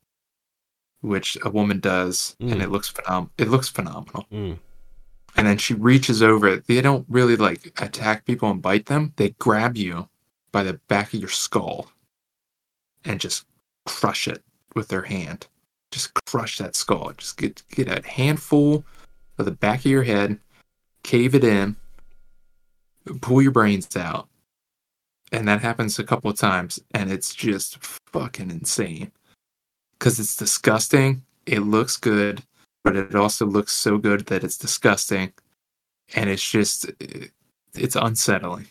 which a woman does, mm. and it looks phenom- It looks phenomenal. Mm. And then she reaches over. They don't really like attack people and bite them. They grab you by the back of your skull and just crush it with their hand. Just crush that skull. Just get get a handful of the back of your head, cave it in, pull your brains out. And that happens a couple of times, and it's just fucking insane because it's disgusting. It looks good, but it also looks so good that it's disgusting, and it's just it's unsettling.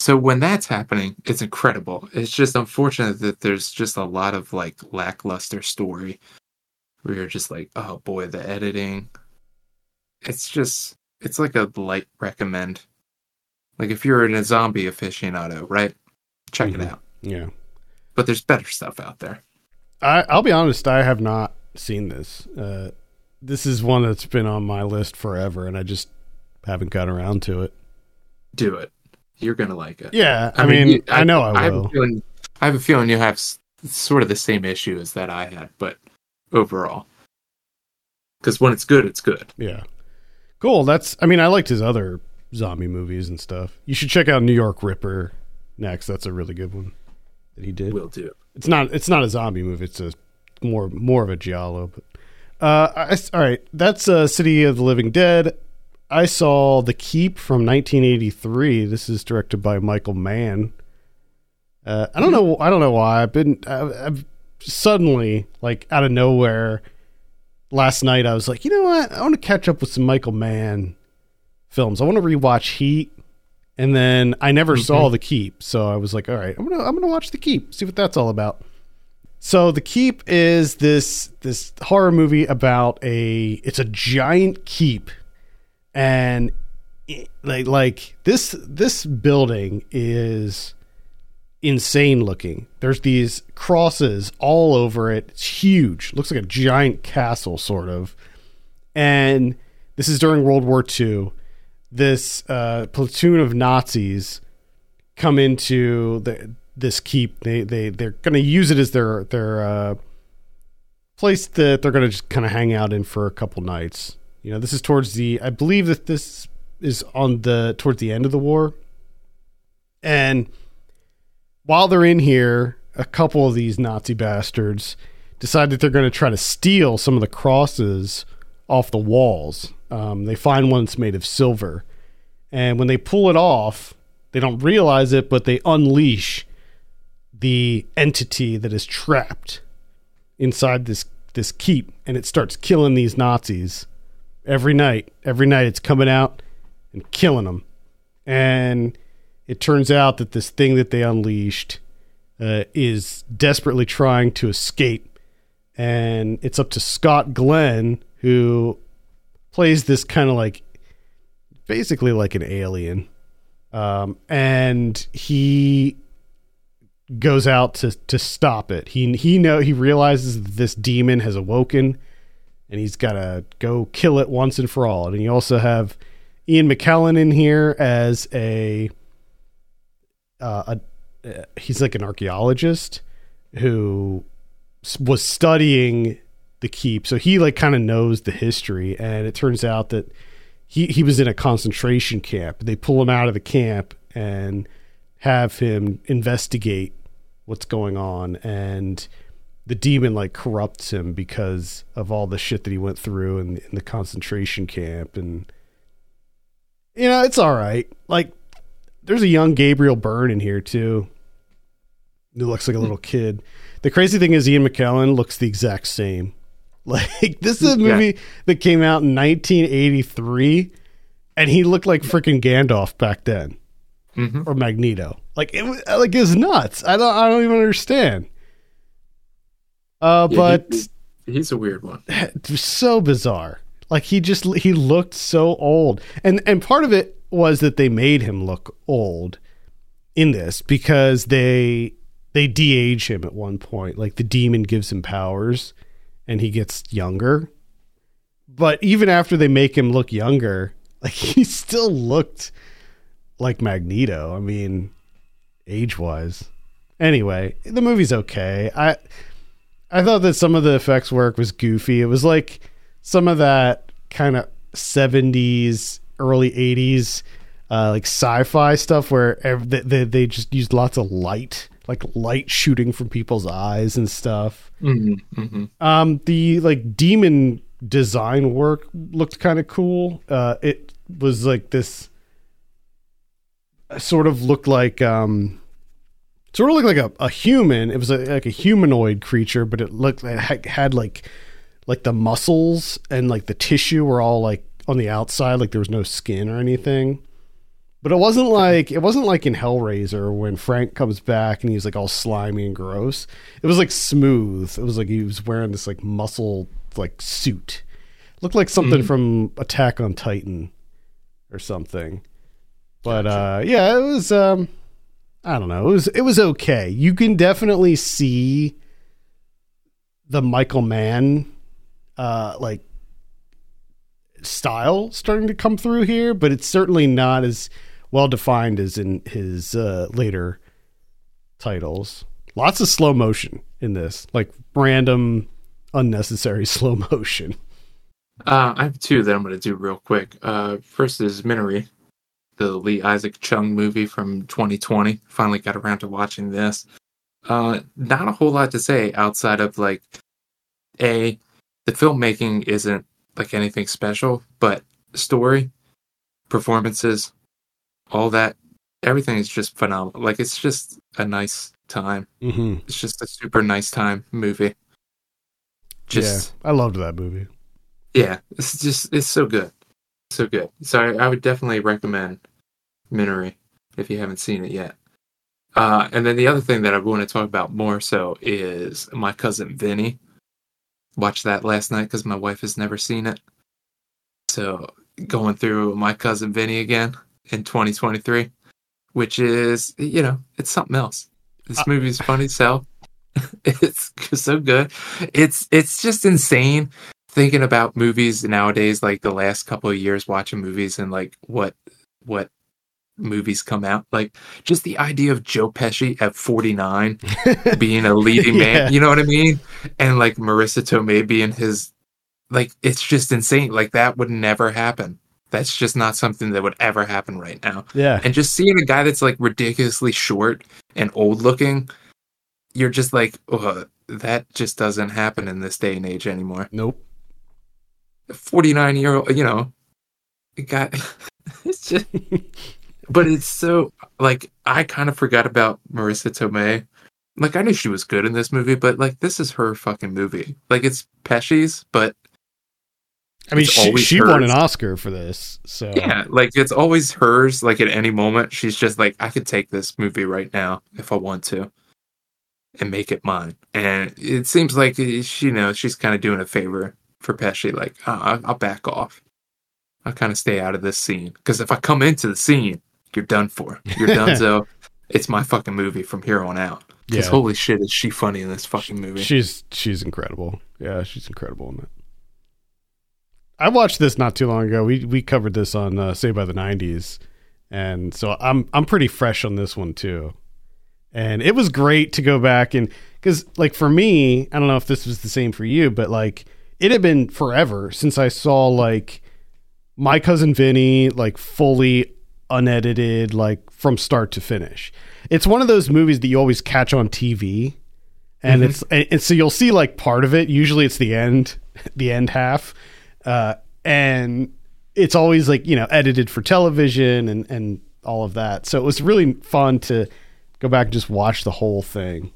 So when that's happening, it's incredible. It's just unfortunate that there's just a lot of like lackluster story where you're just like, oh boy, the editing. It's just it's like a light recommend. Like, if you're a zombie aficionado, right? Check mm-hmm. it out. Yeah. But there's better stuff out there. I, I'll be honest, I have not seen this. Uh, this is one that's been on my list forever, and I just haven't gotten around to it. Do it. You're going to like it. Yeah, I, I mean, mean you, I, I know I will. I have, feeling, I have a feeling you have sort of the same issue as that I had, but overall. Because when it's good, it's good. Yeah. Cool. That's, I mean, I liked his other zombie movies and stuff. You should check out New York Ripper next. That's a really good one that he did. Will do. It's not it's not a zombie movie. It's a more more of a giallo. But uh, I, all right, that's uh, City of the Living Dead. I saw The Keep from nineteen eighty-three. This is directed by Michael Mann. Uh, I don't know. I don't know why I've been. I've, I've suddenly, like out of nowhere, last night I was like, you know what? I want to catch up with some Michael Mann films. I want to rewatch Heat, and then I never mm-hmm. saw The Keep, so I was like, all right, I'm gonna I'm gonna watch The Keep, see what that's all about. So The Keep is this this horror movie about a it's a giant keep, and it, like like this this building is insane looking. There's these crosses all over it. It's huge. Looks like a giant castle sort of, and this is during World War Two. This uh, platoon of Nazis come into the, this keep. They they they're going to use it as their their uh, place that they're going to just kind of hang out in for a couple nights. You know, this is towards the I believe that this is on the towards the end of the war. And while they're in here, a couple of these Nazi bastards decide that they're going to try to steal some of the crosses off the walls. Um, they find one that's made of silver, and when they pull it off, they don't realize it, but they unleash the entity that is trapped inside this, this keep. And it starts killing these Nazis every night, every night it's coming out and killing them. And it turns out that this thing that they unleashed, uh, is desperately trying to escape. And it's up to Scott Glenn, who plays this kind of like basically like an alien, um, and he goes out to to stop it. He he know he realizes that this demon has awoken, and he's got to go kill it once and for all. And you also have Ian McKellen in here as a, uh, a uh, he's like an archaeologist who was studying the keep, so he like kind of knows the history, and it turns out that he he was in a concentration camp. They pull him out of the camp and have him investigate what's going on, and the demon like corrupts him because of all the shit that he went through in, in the concentration camp. And you know, it's all right. Like, there's a young Gabriel Byrne in here too, who looks like a little kid. The crazy thing is Ian McKellen looks the exact same Like, this is a movie yeah. that came out in nineteen eighty-three, and he looked like freaking Gandalf back then, mm-hmm. or Magneto. Like it, like it's nuts. I don't, I don't even understand. Uh, yeah, but he, he's a weird one. So bizarre. Like he just he looked so old, and and part of it was that they made him look old in this because they they de-age him at one point. Like the demon gives him powers, and he gets younger. But even after they make him look younger, like he still looked like Magneto. I mean, age-wise. Anyway, the movie's okay. I I thought that some of the effects work was goofy. It was like some of that kind of seventies, early eighties, uh, like sci-fi stuff where every, they, they just used lots of light, like light shooting from people's eyes and stuff. Mm-hmm, mm-hmm. Um, the like demon design work looked kind of cool. Uh, it was like this sort of looked like, um, sort of looked like a, a human. It was a, like a humanoid creature, but it looked, it had like, like the muscles and like the tissue were all like on the outside, like there was no skin or anything. But it wasn't like it wasn't like in Hellraiser when Frank comes back and he's like all slimy and gross. It was like smooth. It was like he was wearing this like muscle like suit. It looked like something mm-hmm. from Attack on Titan or something. But uh, yeah, it was. Um, I don't know. It was it was okay. You can definitely see the Michael Mann uh like style starting to come through here, but it's certainly not as well defined as in his uh later titles. Lots of slow motion in this, like random unnecessary slow motion. uh I have two that I'm going to do real quick. Uh first is Minari, the Lee Isaac Chung movie from twenty twenty. Finally got around to watching this. Uh not a whole lot to say outside of like a the filmmaking isn't like anything special, but story, performances, all that, everything is just phenomenal. Like it's just a nice time. Mm-hmm. It's just a super nice time movie. Just, yeah, I loved that movie. Yeah, it's just it's so good, so good. So I, I would definitely recommend Minari if you haven't seen it yet. Uh, and then the other thing that I want to talk about more so is My Cousin Vinny. Watched that last night because my wife has never seen it. So going through My Cousin Vinny again in twenty twenty-three, which is, you know, it's something else. This uh, movie's funny as hell. It's so good. It's it's just insane thinking about movies nowadays, like the last couple of years watching movies and like what what movies come out. Like just the idea of Joe Pesci at forty-nine being a leading yeah. man, you know what I mean? And like Marisa Tomei being his, like, it's just insane. Like that would never happen. That's just not something that would ever happen right now. Yeah. And just seeing a guy that's like ridiculously short and old looking, you're just like, oh, that just doesn't happen in this day and age anymore. Nope. forty-nine year old, you know, guy. It's just but it's so, like, I kind of forgot about Marisa Tomei. Like, I knew she was good in this movie, but, like, this is her fucking movie. Like, it's Pesci's, but... I mean, she, she won an Oscar for this, so... Yeah, like, it's always hers, like, at any moment. She's just like, I could take this movie right now if I want to and make it mine. And it seems like, she, you know, she's kind of doing a favor for Pesci. Like, oh, I'll back off. I'll kind of stay out of this scene. Because if I come into the scene... You're done for. You're done, so it's my fucking movie from here on out. Because yeah. Holy shit, is she funny in this fucking movie? She's she's incredible. Yeah, she's incredible in it. I watched this not too long ago. We we covered this on uh, Saved by the nineties, and so I'm I'm pretty fresh on this one too. And it was great to go back and because like for me, I don't know if this was the same for you, but like it had been forever since I saw like My Cousin Vinny like fully. Unedited, like from start to finish. It's one of those movies that you always catch on T V and mm-hmm. it's and, and so you'll see like part of it. Usually it's the end the end half uh and it's always like, you know, edited for television and and all of that. So it was really fun to go back and just watch the whole thing.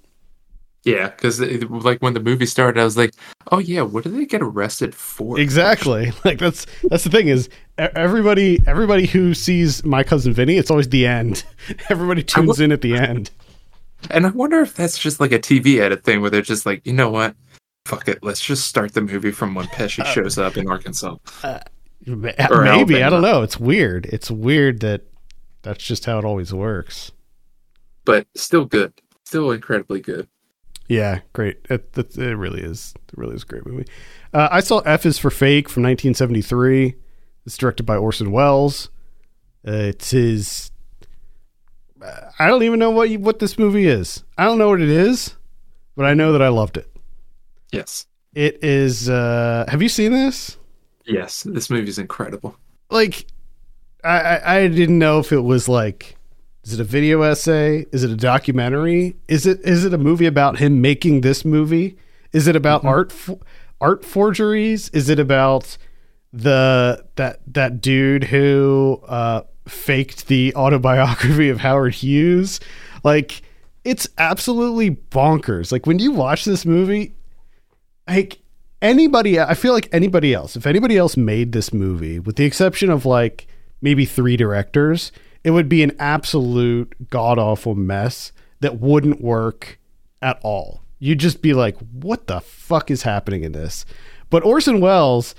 Yeah, because like when the movie started, I was like, "Oh yeah, what do they get arrested for?" Exactly. Like that's that's the thing is everybody everybody who sees My Cousin Vinny, it's always the end. Everybody tunes w- in at the end. And I wonder if that's just like a T V edit thing where they're just like, you know what, fuck it, let's just start the movie from when Pesci uh, shows up in Arkansas. Uh, maybe Alabama. I don't know. It's weird. It's weird that that's just how it always works. But still good. Still incredibly good. Yeah, great. It, it, it really is. It really is a great movie. Uh, I saw F is for Fake from nineteen seventy-three. It's directed by Orson Welles. Uh, it's his... I don't even know what you, what this movie is. I don't know what it is, but I know that I loved it. Yes. It is... Uh, have you seen this? Yes, this movie is incredible. Like, I, I, I didn't know if it was like... Is it a video essay? Is it a documentary? Is it is it a movie about him making this movie? Is it about mm-hmm. art fo- art forgeries? Is it about the that that dude who uh, faked the autobiography of Howard Hughes? Like, it's absolutely bonkers. Like when you watch this movie, like anybody, I feel like anybody else, if anybody else made this movie, with the exception of like maybe three directors, it would be an absolute god-awful mess that wouldn't work at all. You'd just be like, what the fuck is happening in this? But Orson Welles,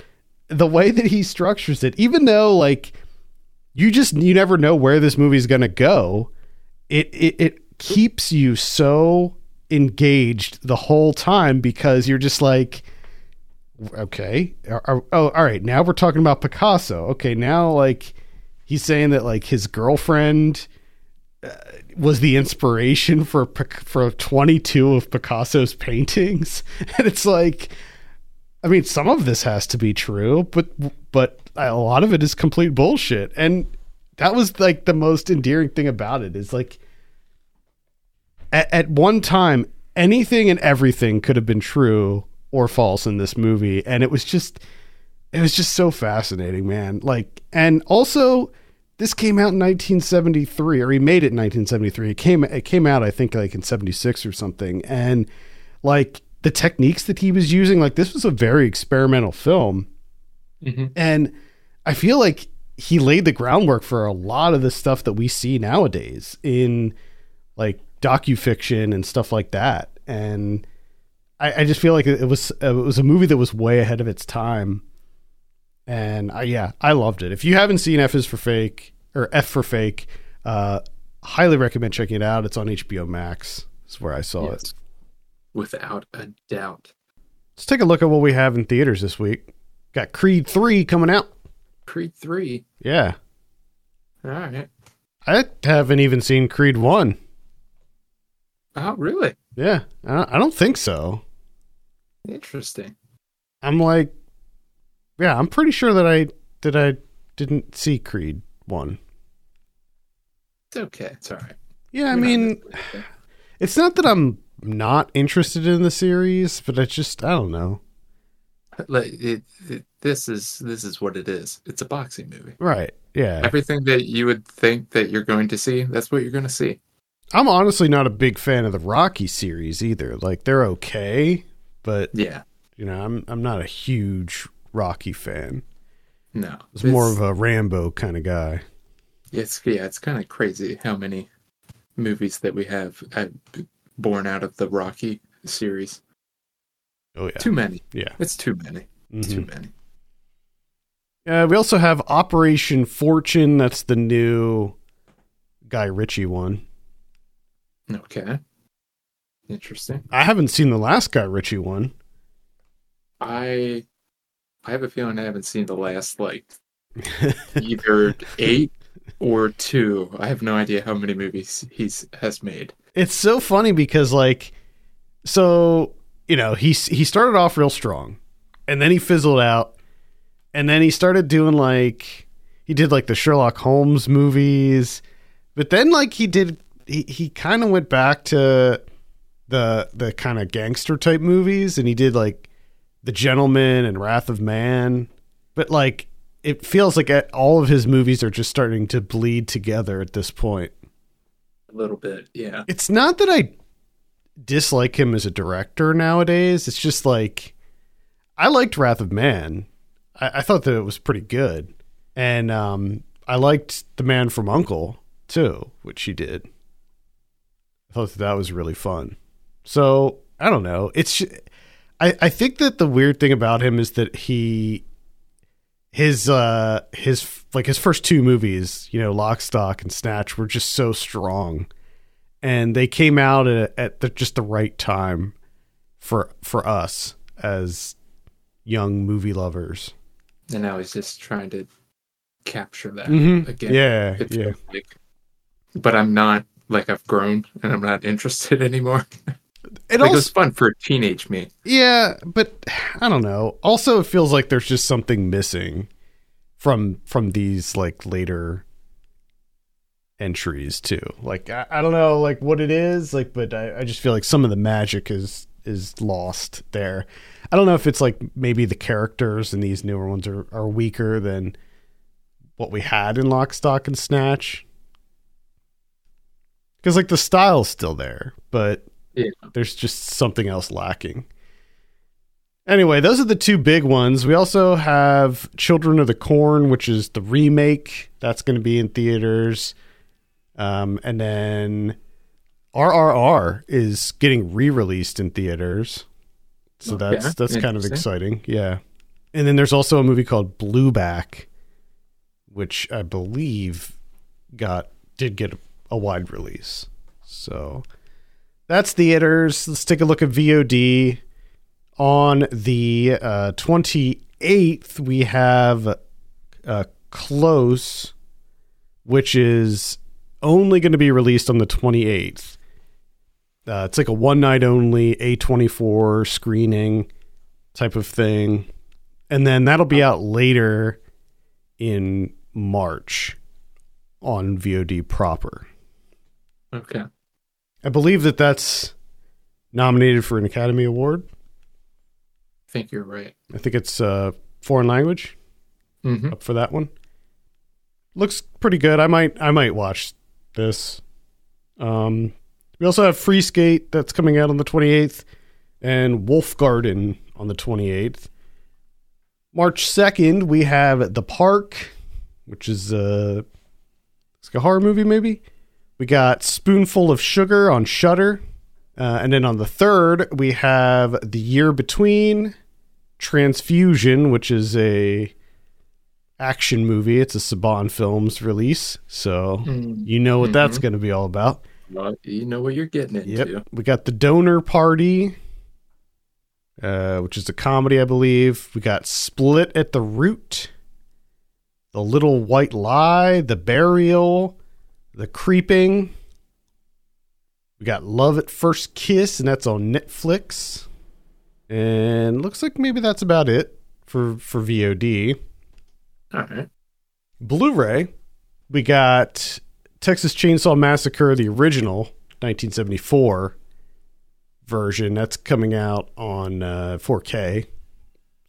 the way that he structures it, even though like you just, you never know where this movie is going to go. It, it, it keeps you so engaged the whole time because you're just like, okay. Oh, all right. Now we're talking about Picasso. Okay. Now like, he's saying that like his girlfriend uh, was the inspiration for for twenty-two of Picasso's paintings, and it's like, I mean, some of this has to be true, but but a lot of it is complete bullshit. And that was like the most endearing thing about it is like, at, at one time, anything and everything could have been true or false in this movie, and it was just. It was just so fascinating, man. Like, and also this came out in nineteen seventy-three, or he made it in nineteen seventy-three. It came, it came out, I think like in seventy-six or something. And like the techniques that he was using, like this was a very experimental film. Mm-hmm. And I feel like he laid the groundwork for a lot of the stuff that we see nowadays in like docufiction and stuff like that. And I, I just feel like it was, it was a movie that was way ahead of its time. And I, yeah, I loved it. If you haven't seen F is for Fake or F for Fake, uh, highly recommend checking it out. It's on H B O Max. That's where I saw yes. it. Without a doubt. Let's take a look at what we have in theaters this week. Got Creed three coming out. Creed three? Yeah. All right. I haven't even seen Creed one. Oh, really? Yeah. I don't think so. Interesting. I'm like, yeah, I'm pretty sure that I that I didn't see Creed one. It's okay. It's all right. Yeah, I You're mean, not it's not that I'm not interested in the series, but I just, I don't know. Like it, it, this is this is what it is. It's a boxing movie. Right. Yeah. Everything that you would think that you're going to see, that's what you're going to see. I'm honestly not a big fan of the Rocky series either. Like they're okay, but yeah, you know, I'm I'm not a huge Rocky fan. No, it's more of a Rambo kind of guy. It's yeah, it's kind of crazy how many movies that we have born out of the Rocky series. Oh yeah, too many. Yeah, it's too many. Mm-hmm. It's too many. Uh, we also have Operation Fortune. That's the new Guy Ritchie one. Okay, interesting. I haven't seen the last Guy Ritchie one. I. I have a feeling I haven't seen the last, like, either eight or two. I have no idea how many movies he's has made. It's so funny because, like, so, you know, he, he started off real strong, and then he fizzled out, and then he started doing, like, he did, like, the Sherlock Holmes movies, but then, like, he did, he, he kind of went back to the the kind of gangster-type movies, and he did, like, The Gentleman and Wrath of Man, but like it feels like all of his movies are just starting to bleed together at this point. A little bit, yeah. It's not that I dislike him as a director nowadays. It's just like, I liked Wrath of Man. I, I thought that it was pretty good. And um, I liked The Man from U N C L E too, which he did. I thought that, that was really fun. So I don't know. It's, I, I think that the weird thing about him is that he, his, uh, his, like his first two movies, you know, Lock, Stock, and Snatch were just so strong, and they came out at, at the, just the right time for, for us as young movie lovers. And now he's just trying to capture that mm-hmm. again. Yeah. Yeah. Like, but I'm not, like I've grown and I'm not interested anymore. It, like, also, it was fun for teenage me. Yeah, but I don't know. Also, it feels like there's just something missing from from these like later entries too. Like I, I don't know, like what it is. Like, but I, I just feel like some of the magic is is lost there. I don't know if it's like maybe the characters in these newer ones are are weaker than what we had in Lock, Stock, and Snatch. Because like the style's still there, but yeah. There's just something else lacking. Anyway, those are the two big ones. We also have Children of the Corn, which is the remake. That's going to be in theaters. Um, and then R R R is getting re-released in theaters. So okay. that's that's kind of exciting. Yeah. And then there's also a movie called Blueback, which I believe got did get a wide release. So that's theaters. Let's take a look at V O D. On the uh, twenty-eighth, we have uh, Close, which is only going to be released on the twenty-eighth. Uh, it's like a one night only A twenty-four screening type of thing. And then that'll be out later in March on V O D proper. Okay. I believe that that's nominated for an Academy Award. I think you're right. I think it's uh, foreign language mm-hmm. up for that one. Looks pretty good. I might I might watch this. Um, we also have Free Skate that's coming out on the twenty-eighth and Wolf Garden on the twenty-eighth. March second, we have The Park, which is uh, it's a horror movie maybe. We got Spoonful of Sugar on Shudder. Uh, and then on the third, we have The Year Between, Transfusion, which is a action movie. It's a Saban Films release. So mm-hmm. you know what mm-hmm. that's going to be all about. Well, you know what you're getting into. Yep. We got The Donor Party, uh, which is a comedy, I believe. We got Split at the Root, The Little White Lie, The Burial, The Creeping. We got Love at First Kiss, and that's on Netflix. And looks like maybe that's about it for, for V O D. All right. Blu-ray, we got Texas Chainsaw Massacre, the original nineteen seventy-four version. That's coming out on uh, four K.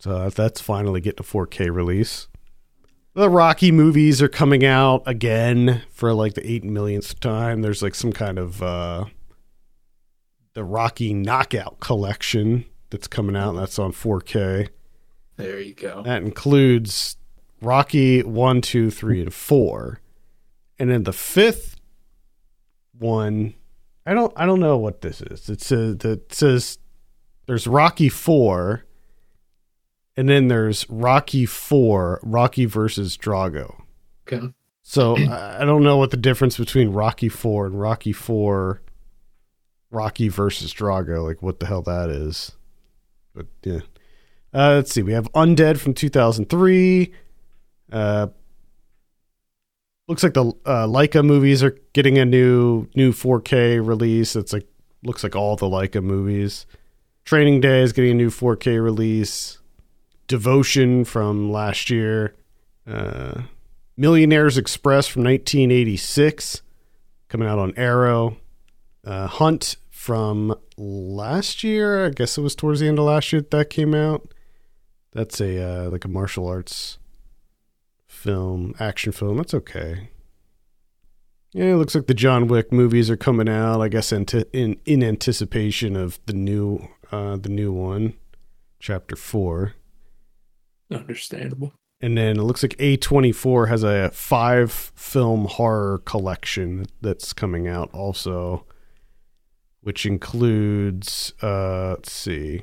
So that's finally getting a four K release. The Rocky movies are coming out again for like the eight millionth time. There's like some kind of uh, the Rocky Knockout Collection that's coming out, and that's on four K. There you go. That includes Rocky one, two, three, and four, and then the fifth one. I don't. I don't know what this is. It says that says there's Rocky four. And then there's Rocky four, Rocky versus Drago. Okay. So I don't know what the difference between Rocky four and Rocky four, Rocky versus Drago, like what the hell that is. But yeah. Uh, let's see. We have Undead from two thousand three. Uh, looks like the uh, Laika movies are getting a new new four K release. It's like looks like all the Laika movies. Training Day is getting a new four K release. Devotion from last year, uh, Millionaire's Express from nineteen eighty-six, coming out on Arrow, uh, Hunt from last year. I guess it was towards the end of last year that, that came out. That's a uh, like a martial arts film, action film. That's okay. Yeah, it looks like the John Wick movies are coming out, I guess, in in, in anticipation of the new uh, the new one, Chapter Four. Understandable. And then it looks like A twenty-four has a five-film horror collection that's coming out also, which includes, uh, let's see,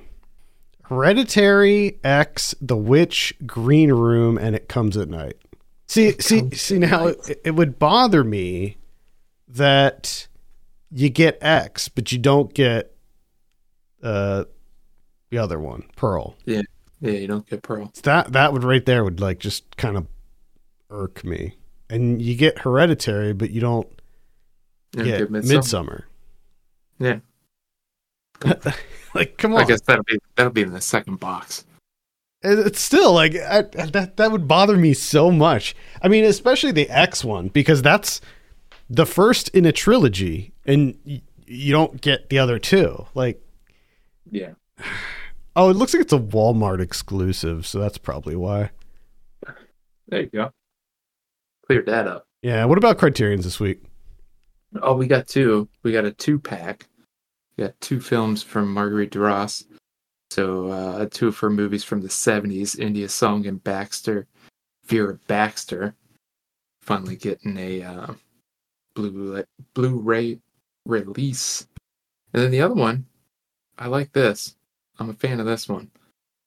Hereditary, X, The Witch, Green Room, and It Comes at Night. See, it see, see. Now it, it would bother me that you get X, but you don't get uh, the other one, Pearl. Yeah. Yeah, you don't get Pearl. That that would right there would like just kind of irk me. And you get Hereditary, but you don't you get, get Midsummer. Yeah. Like, come on. I guess that'll be that'll be in the second box. It's still like I, that that would bother me so much. I mean, especially the X one, because that's the first in a trilogy, and you, you don't get the other two. Like, yeah. Oh, it looks like it's a Walmart exclusive, so that's probably why. There you go. Cleared that up. Yeah, what about Criterion's this week? Oh, we got two. We got a two-pack. We got two films from Marguerite Duras. So uh, two of her movies from the seventies, India Song and Baxter, Vera Baxter. Finally getting a uh, Blu- Blu-ray release. And then the other one, I like this. I'm a fan of this one.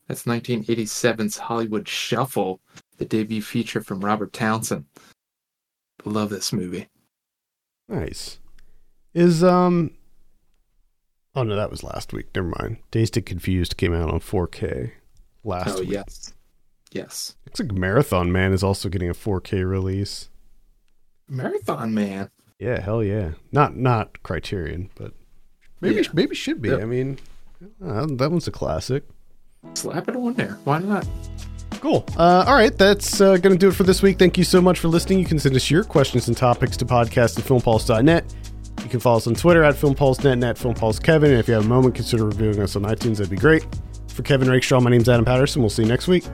That's nineteen eighty-seven's Hollywood Shuffle, the debut feature from Robert Townsend. Love this movie. Nice. Is, um... Oh, no, that was last week. Never mind. Dazed and Confused came out on four K last oh, week. Oh, yes. Yes. Looks like Marathon Man is also getting a four K release. Marathon Man? Yeah, hell yeah. Not not Criterion, but maybe, yeah. maybe should be. Yep. I mean... Uh, that one's a classic. Slap it on there. Why not? Cool. Uh, all right. That's uh, going to do it for this week. Thank you so much for listening. You can send us your questions and topics to podcast at filmpulse dot net. You can follow us on Twitter at filmpulse dot net and at filmpulsekevin. And if you have a moment, consider reviewing us on iTunes. That'd be great. For Kevin Rakeshaw, my name's Adam Patterson. We'll see you next week.